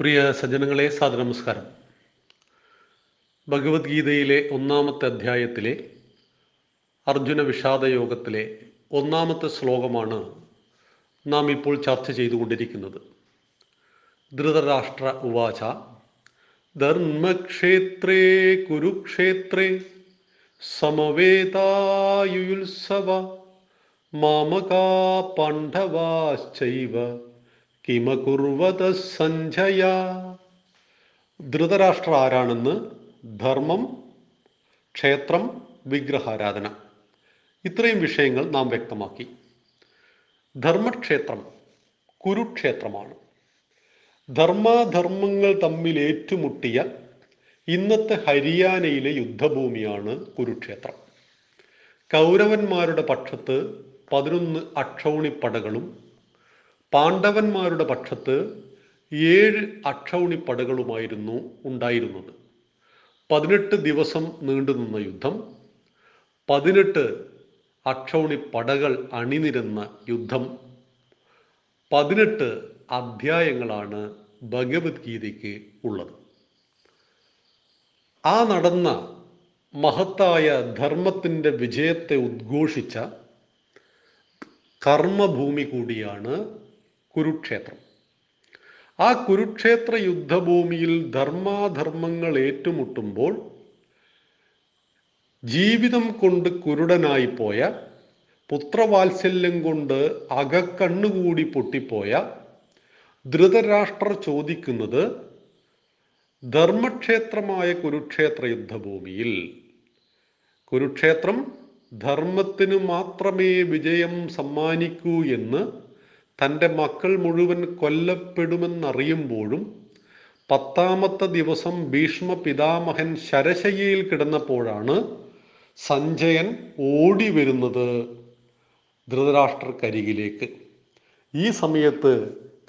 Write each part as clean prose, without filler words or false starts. പ്രിയ സജ്ജനങ്ങളെ, സാദര നമസ്കാരം. ഭഗവത്ഗീതയിലെ ഒന്നാമത്തെ അധ്യായത്തിലെ അർജുന വിഷാദ യോഗത്തിലെ ഒന്നാമത്തെ ശ്ലോകമാണ് നാം ഇപ്പോൾ ചർച്ച ചെയ്തുകൊണ്ടിരിക്കുന്നത്. ധൃതരാഷ്ട്ര ഉവാച ധർമ്മക്ഷേത്രേ കുരുക്ഷേത്രേ സമവേതായുത്സവ മാമകാ പാണ്ഡവാശ്ചൈവ കിമകുർവത സഞ്ജയ. ധൃതരാഷ്ട്ര ആരാണെന്ന് ധർമ്മം, ക്ഷേത്രം, വിഗ്രഹാരാധന ഇത്രയും വിഷയങ്ങൾ നാം വ്യക്തമാക്കി. ധർമ്മക്ഷേത്രം കുരുക്ഷേത്രമാണ്. ധർമാധർമ്മങ്ങൾ തമ്മിൽ ഏറ്റുമുട്ടിയ ഇന്നത്തെ ഹരിയാനയിലെ യുദ്ധഭൂമിയാണ് കുരുക്ഷേത്രം. കൗരവന്മാരുടെ പക്ഷത്ത് 11 അക്ഷൗണിപ്പടകളും പാണ്ഡവന്മാരുടെ പക്ഷത്ത് 7 അക്ഷൗണിപ്പടകളുമായിരുന്നു ഉണ്ടായിരുന്നത്. 18 ദിവസം നീണ്ടുനിന്ന യുദ്ധം, 18 അക്ഷൗണിപ്പടകൾ അണിനിരന്ന യുദ്ധം, 18 അധ്യായങ്ങളാണ് ഭഗവത്ഗീതയ്ക്ക് ഉള്ളത്. ആ നടന്ന മഹത്തായ ധർമ്മത്തിൻ്റെ വിജയത്തെ ഉദ്ഘോഷിച്ച കർമ്മഭൂമി കൂടിയാണ് കുരുക്ഷേത്രം. ആ കുരുക്ഷേത്ര യുദ്ധഭൂമിയിൽ ധർമാധർമ്മങ്ങൾ ഏറ്റുമുട്ടുമ്പോൾ ജീവിതം കൊണ്ട് കുരുടനായി പോയ, പുത്രവാത്സല്യം കൊണ്ട് അകക്കണ്ണുകൂടി പൊട്ടിപ്പോയ ധൃതരാഷ്ട്രർ ചോദിക്കുന്നത്, ധർമ്മക്ഷേത്രമായ കുരുക്ഷേത്ര യുദ്ധഭൂമിയിൽ, കുരുക്ഷേത്രം ധർമ്മത്തിന് മാത്രമേ വിജയം സമ്മാനിക്കൂ എന്ന് തൻ്റെ മക്കൾ മുഴുവൻ കൊല്ലപ്പെടുമെന്നറിയുമ്പോഴും 10ാമത്തെ ദിവസം ഭീഷ്മ പിതാമഹൻ ശരശയ്യയിൽ കിടന്നപ്പോഴാണ് സഞ്ജയൻ ഓടി വരുന്നത് ധൃതരാഷ്ട്രക്കരികിലേക്ക്. ഈ സമയത്ത്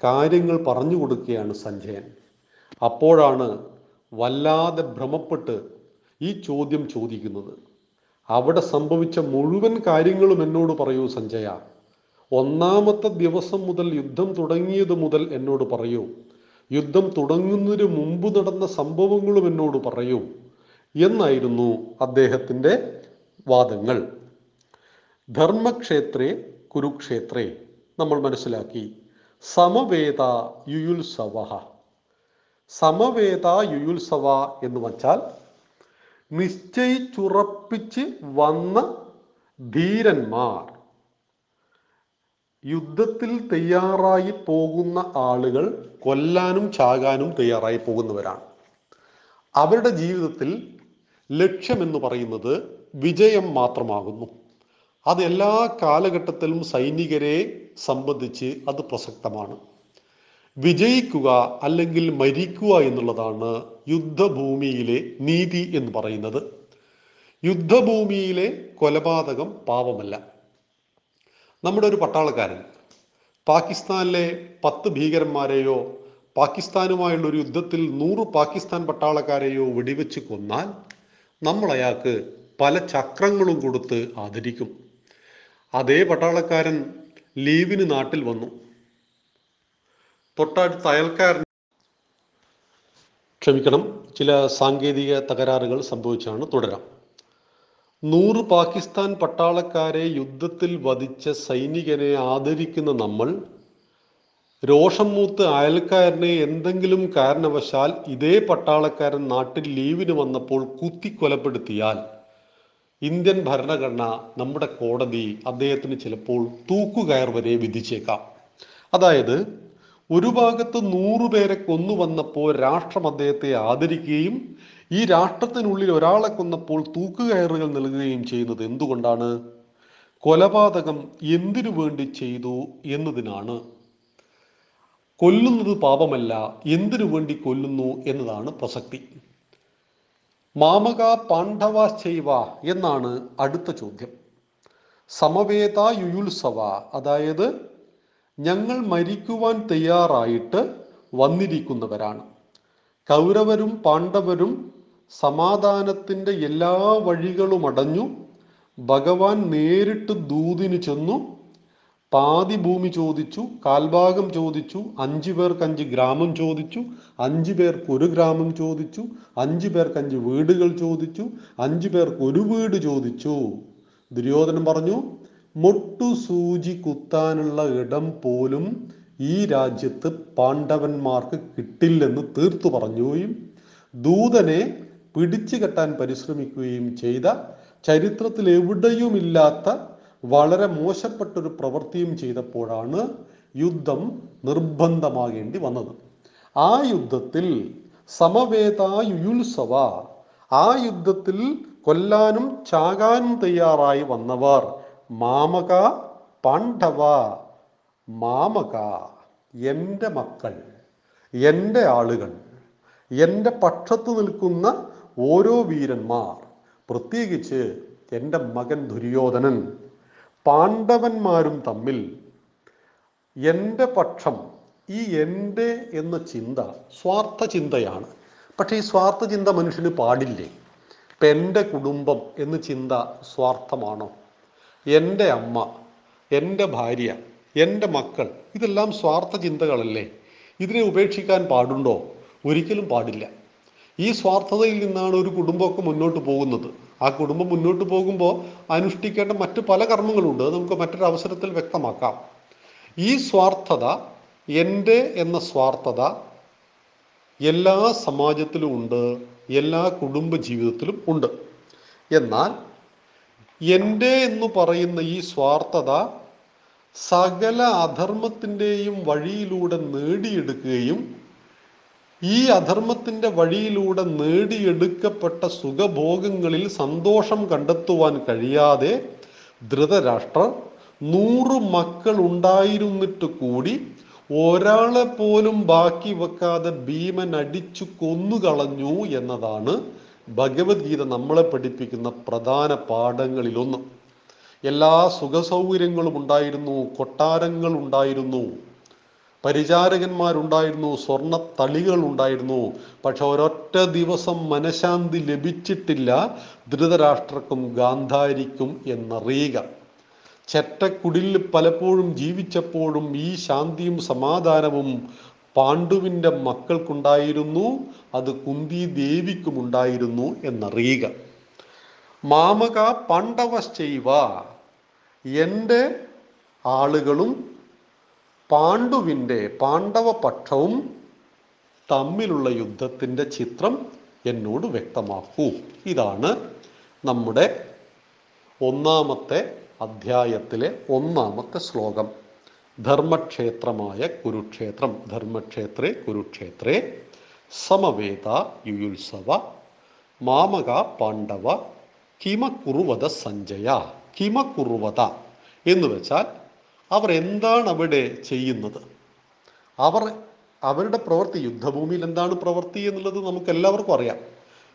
കാര്യങ്ങൾ പറഞ്ഞു കൊടുക്കുകയാണ് സഞ്ജയൻ. അപ്പോഴാണ് വല്ലാതെ ഭ്രമപ്പെട്ട് ഈ ചോദ്യം ചോദിക്കുന്നത്. അവിടെ സംഭവിച്ച മുഴുവൻ കാര്യങ്ങളും എന്നോട് പറയൂ സഞ്ജയ. 1ാമത്തെ ദിവസം മുതൽ യുദ്ധം തുടങ്ങിയത് മുതൽ എന്നോട് പറയൂ. യുദ്ധം തുടങ്ങുന്നതിന് മുമ്പ് നടന്ന സംഭവങ്ങളും എന്നോട് പറയൂ എന്നായിരുന്നു അദ്ദേഹത്തിൻ്റെ വാദങ്ങൾ. ധർമ്മക്ഷേത്രേ കുരുക്ഷേത്രേ നമ്മൾ മനസ്സിലാക്കി. സമവേത യുയുത്സവ, സമവേത യുയുത്സവ എന്ന് വച്ചാൽ നിശ്ചയിച്ചുറപ്പിച്ച് വന്ന ധീരന്മാർ, യുദ്ധത്തിൽ തയ്യാറായി പോകുന്ന ആളുകൾ, കൊല്ലാനും ചാകാനും തയ്യാറായി പോകുന്നവരാണ്. അവരുടെ ജീവിതത്തിൽ ലക്ഷ്യമെന്ന് പറയുന്നത് വിജയം മാത്രമാകുന്നു. അത് എല്ലാ കാലഘട്ടത്തിലും സൈനികരെ സംബന്ധിച്ച് അത് പ്രസക്തമാണ്. വിജയിക്കുക അല്ലെങ്കിൽ മരിക്കുക എന്നുള്ളതാണ് യുദ്ധഭൂമിയിലെ നീതി എന്ന് പറയുന്നത്. യുദ്ധഭൂമിയിലെ കൊലപാതകം പാപമല്ല. നമ്മുടെ ഒരു പട്ടാളക്കാരൻ പാകിസ്ഥാനിലെ 10 ഭീകരന്മാരെയോ പാകിസ്ഥാനുമായുള്ള ഒരു യുദ്ധത്തിൽ 100 പാകിസ്ഥാൻ പട്ടാളക്കാരെയോ വെടിവെച്ച് കൊന്നാൽ നമ്മൾ അയാൾക്ക് പല ചക്രങ്ങളും കൊടുത്ത് ആദരിക്കും. അതേ പട്ടാളക്കാരൻ ലീവിന് നാട്ടിൽ വന്നു, തൊട്ടടുത്ത അയൽക്കാരൻ, ക്ഷമിക്കണം, ചില സാങ്കേതിക തകരാറുകൾ സംഭവിച്ചാണ്, തുടരാം. 100 പാകിസ്ഥാൻ പട്ടാളക്കാരെ യുദ്ധത്തിൽ വധിച്ച സൈനികനെ ആദരിക്കുന്ന നമ്മൾ രോഷം മൂത്ത് അയൽക്കാരനെ എന്തെങ്കിലും കാരണവശാൽ ഇതേ പട്ടാളക്കാരൻ നാട്ടിൽ ലീവിന് വന്നപ്പോൾ കുത്തിക്കൊലപ്പെടുത്തിയാൽ ഇന്ത്യൻ ഭരണഘടന, നമ്മുടെ കോടതി അദ്ദേഹത്തിന് ചിലപ്പോൾ തൂക്കുകയർ വരെ വിധിച്ചേക്കാം. അതായത് ഒരു ഭാഗത്ത് 100 പേരെ കൊന്നു വന്നപ്പോൾ രാഷ്ട്രം അദ്ദേഹത്തെ ആദരിക്കുകയും ഈ രാഷ്ട്രത്തിനുള്ളിൽ ഒരാളെ കൊന്നപ്പോൾ തൂക്കുകയറുകൾ നൽകുകയും ചെയ്യുന്നത് എന്തുകൊണ്ടാണ്? കൊലപാതകം എന്തിനു വേണ്ടി ചെയ്തു എന്നതിനാണ്. കൊല്ലുന്നത് പാപമല്ല, എന്തിനു വേണ്ടി കൊല്ലുന്നു എന്നതാണ് പ്രസക്തി. മാമക പാണ്ഡവ ചെയ്വ എന്നാണ് അടുത്ത ചോദ്യം. സമവേത യുയുത്സവ, അതായത് ഞങ്ങൾ മരിക്കുവാൻ തയ്യാറായിട്ട് വന്നിരിക്കുന്നവരാണ്. കൗരവരും പാണ്ഡവരും സമാധാനത്തിൻ്റെ എല്ലാ വഴികളും അടഞ്ഞു. ഭഗവാൻ നേരിട്ട് ദൂതിന് ചെന്നു പാതി ഭൂമി ചോദിച്ചു, കാൽഭാഗം ചോദിച്ചു, 5 പേർക്ക് 5 ഗ്രാമം ചോദിച്ചു, 5 പേർക്ക് 1 ഗ്രാമം ചോദിച്ചു, 5 പേർക്ക് 5 വീടുകൾ ചോദിച്ചു, 5 പേർക്ക് 1 വീട് ചോദിച്ചു. ദുര്യോധനൻ പറഞ്ഞു, മൊട്ടു സൂചി കുത്താനുള്ള ഇടം പോലും ഈ രാജ്യത്ത് പാണ്ഡവന്മാർക്ക് കിട്ടില്ലെന്ന് തീർത്തു പറഞ്ഞുകയും ദൂതനെ പിടിച്ചു കെട്ടാൻ പരിശ്രമിക്കുകയും ചെയ്ത, ചരിത്രത്തിൽ എവിടെയുമില്ലാത്ത വളരെ മോശപ്പെട്ടൊരു പ്രവൃത്തിയും ചെയ്തപ്പോഴാണ് യുദ്ധം നിർബന്ധമാകേണ്ടി വന്നത്. ആ യുദ്ധത്തിൽ സമവേതായുത്സവ, ആ യുദ്ധത്തിൽ കൊല്ലാനും ചാകാനും തയ്യാറായി വന്നവർ മാമക പാണ്ഡവ, മാമക എൻ്റെ മക്കൾ, എൻ്റെ ആളുകൾ, എൻ്റെ പക്ഷത്ത് നിൽക്കുന്ന ഓരോ വീരന്മാർ, പ്രത്യേകിച്ച് എൻ്റെ മകൻ ദുര്യോധനൻ, പാണ്ഡവന്മാരും തമ്മിൽ എൻ്റെ പക്ഷം, ഈ എൻ്റെ എന്ന ചിന്ത സ്വാർത്ഥ ചിന്തയാണ്. പക്ഷേ ഈ സ്വാർത്ഥ ചിന്ത മനുഷ്യന് പാടില്ലേ? ഇപ്പം എൻ്റെ കുടുംബം എന്ന ചിന്ത സ്വാർത്ഥമാണോ? എൻ്റെ അമ്മ, എൻ്റെ ഭാര്യ, എൻ്റെ മക്കൾ, ഇതെല്ലാം സ്വാർത്ഥ ചിന്തകളല്ലേ? ഇതിനെ ഉപേക്ഷിക്കാൻ പാടുണ്ടോ? ഒരിക്കലും പാടില്ല. ഈ സ്വാർത്ഥതയിൽ നിന്നാണ് ഒരു കുടുംബമൊക്കെ മുന്നോട്ട് പോകുന്നത്. ആ കുടുംബം മുന്നോട്ട് പോകുമ്പോൾ അനുഷ്ഠിക്കേണ്ട മറ്റ് പല കർമ്മങ്ങളുണ്ട്. അത് നമുക്ക് മറ്റൊരു അവസരത്തിൽ വ്യക്തമാക്കാം. ഈ സ്വാർത്ഥത, എൻ്റെ എന്ന സ്വാർത്ഥത എല്ലാ സമാജത്തിലും ഉണ്ട്, എല്ലാ കുടുംബ ജീവിതത്തിലും ഉണ്ട്. എന്നാൽ എൻ്റെ എന്ന് പറയുന്ന ഈ സ്വാർത്ഥത സകല അധർമ്മത്തിൻ്റെയും വഴിയിലൂടെ നേടിയെടുക്കുകയും ഈ അധർമ്മത്തിൻ്റെ വഴിയിലൂടെ നേടിയെടുക്കപ്പെട്ട സുഖഭോഗങ്ങളിൽ സന്തോഷം കണ്ടെത്തുവാൻ കഴിയാതെ ധൃതരാഷ്ട്രർ 100 മക്കൾ ഉണ്ടായിരുന്നിട്ട് കൂടി ഒരാളെ പോലും ബാക്കി വെക്കാതെ ഭീമൻ അടിച്ചു കൊന്നുകളഞ്ഞു എന്നതാണ് ഭഗവത്ഗീത നമ്മളെ പഠിപ്പിക്കുന്ന പ്രധാന പാഠങ്ങളിലൊന്ന്. എല്ലാ സുഖസൗകര്യങ്ങളും ഉണ്ടായിരുന്നു, കൊട്ടാരങ്ങൾ ഉണ്ടായിരുന്നു, പരിചാരകന്മാരുണ്ടായിരുന്നു, സ്വർണ്ണ തളികൾ ഉണ്ടായിരുന്നു. പക്ഷെ ഒരൊറ്റ ദിവസം മനഃശാന്തി ലഭിച്ചിട്ടില്ല ധൃതരാഷ്ട്രക്കും ഗാന്ധാരിക്കും എന്നറിയുക. ചെറ്റക്കുടിൽ പലപ്പോഴും ജീവിച്ചപ്പോഴും ഈ ശാന്തിയും സമാധാനവും പാണ്ഡുവിൻ്റെ മക്കൾക്കുണ്ടായിരുന്നു, അത് കുന്തി ദേവിക്കുമുണ്ടായിരുന്നു എന്നറിയുക. മാമക പാണ്ഡവശ്ചൈവ, എൻ്റെ ആളുകളും പാണ്ഡുവിൻ്റെ പാണ്ഡവപക്ഷവും തമ്മിലുള്ള യുദ്ധത്തിൻ്റെ ചിത്രം എന്നോട് വ്യക്തമാക്കൂ. ഇതാണ് നമ്മുടെ 1ാമത്തെ അധ്യായത്തിലെ 1ാമത്തെ ശ്ലോകം. ധർമ്മക്ഷേത്രമായ കുരുക്ഷേത്രം, ധർമ്മക്ഷേത്രേ കുരുക്ഷേത്രേ സമവേത യുയുത്സവ മാമക പാണ്ഡവ കിമകുറുവത സഞ്ജയ. കിമകുറുവത എന്ന് വെച്ചാൽ അവർ എന്താണ് അവിടെ ചെയ്യുന്നത്, അവരുടെ പ്രവൃത്തി. യുദ്ധഭൂമിയിൽ എന്താണ് പ്രവൃത്തി എന്നുള്ളത് നമുക്കെല്ലാവർക്കും അറിയാം.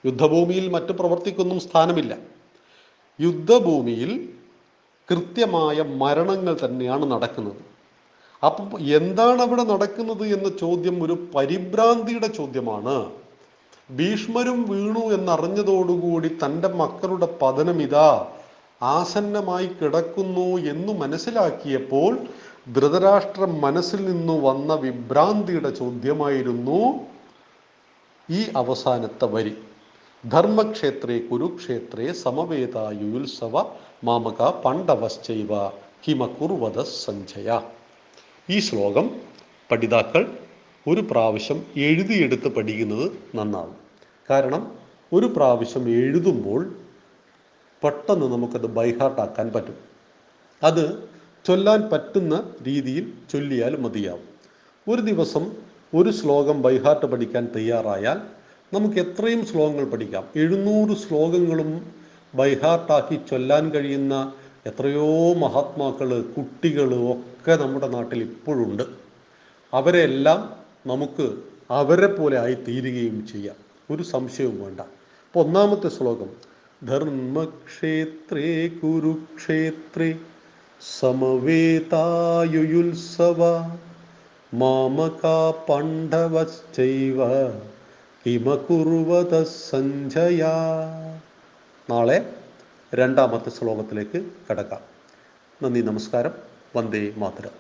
യുദ്ധഭൂമിയിൽ മറ്റു പ്രവൃത്തിക്കൊന്നും സ്ഥാനമില്ല. യുദ്ധഭൂമിയിൽ കൃത്യമായ മരണങ്ങൾ തന്നെയാണ് നടക്കുന്നത്. അപ്പം എന്താണ് അവിടെ നടക്കുന്നത് എന്ന ചോദ്യം ഒരു പരിഭ്രാന്തിയുടെ ചോദ്യമാണ്. ഭീഷ്മരും വീണു എന്നറിഞ്ഞതോടുകൂടി തൻ്റെ മക്കളുടെ പതനം ഇതാ ആസന്നമായി കിടക്കുന്നു എന്ന് മനസ്സിലാക്കിയപ്പോൾ ധൃതരാഷ്ട്ര മനസ്സിൽ നിന്ന് വന്ന വിഭ്രാന്തിയുടെ ചോദ്യമായിരുന്നു ഈ അവസാനത്തെ വരി. ധർമ്മക്ഷേത്രേ കുരുക്ഷേത്രേ സമവേതായുത്സവ മാമക പാണ്ഡവശ്ചൈവ കിമകുർവത സഞ്ജയ. ഈ ശ്ലോകം പഠിതാക്കൾ ഒരു പ്രാവശ്യം എഴുതിയെടുത്ത് പഠിക്കുന്നത് നന്നാവും. കാരണം ഒരു പ്രാവശ്യം എഴുതുമ്പോൾ പെട്ടെന്ന് നമുക്കത് ബൈഹാർട്ടാക്കാൻ പറ്റും. അത് ചൊല്ലാൻ പറ്റുന്ന രീതിയിൽ ചൊല്ലിയാൽ മതിയാവും. ഒരു ദിവസം ഒരു ശ്ലോകം ബൈഹാർട്ട് പഠിക്കാൻ തയ്യാറായാൽ നമുക്ക് എത്രയും ശ്ലോകങ്ങൾ പഠിക്കാം. 700 ശ്ലോകങ്ങളും ബൈഹാർട്ടാക്കി ചൊല്ലാൻ കഴിയുന്ന എത്രയോ മഹാത്മാക്കൾ, കുട്ടികൾ ഒക്കെ നമ്മുടെ നാട്ടിൽ ഇപ്പോഴുണ്ട്. അവരെല്ലാം നമുക്ക് അവരെ പോലെ ആയി തീരുകയും ചെയ്യാം. ഒരു സംശയവും വേണ്ട. അപ്പോൾ 1ാമത്തെ ശ്ലോകം ധർമ്മക്ഷേത്രേ കുരുക്ഷേത്രേ സമവേതായുത്സവ മാമക പാണ്ഡവശ്ചൈവ കിമകുർവത സഞ്ജയ. നാളെ 2ാമത്തെ ശ്ലോകത്തിലേക്ക് കടക്കാം. നന്ദി, നമസ്കാരം. വന്ദേ മാതരം.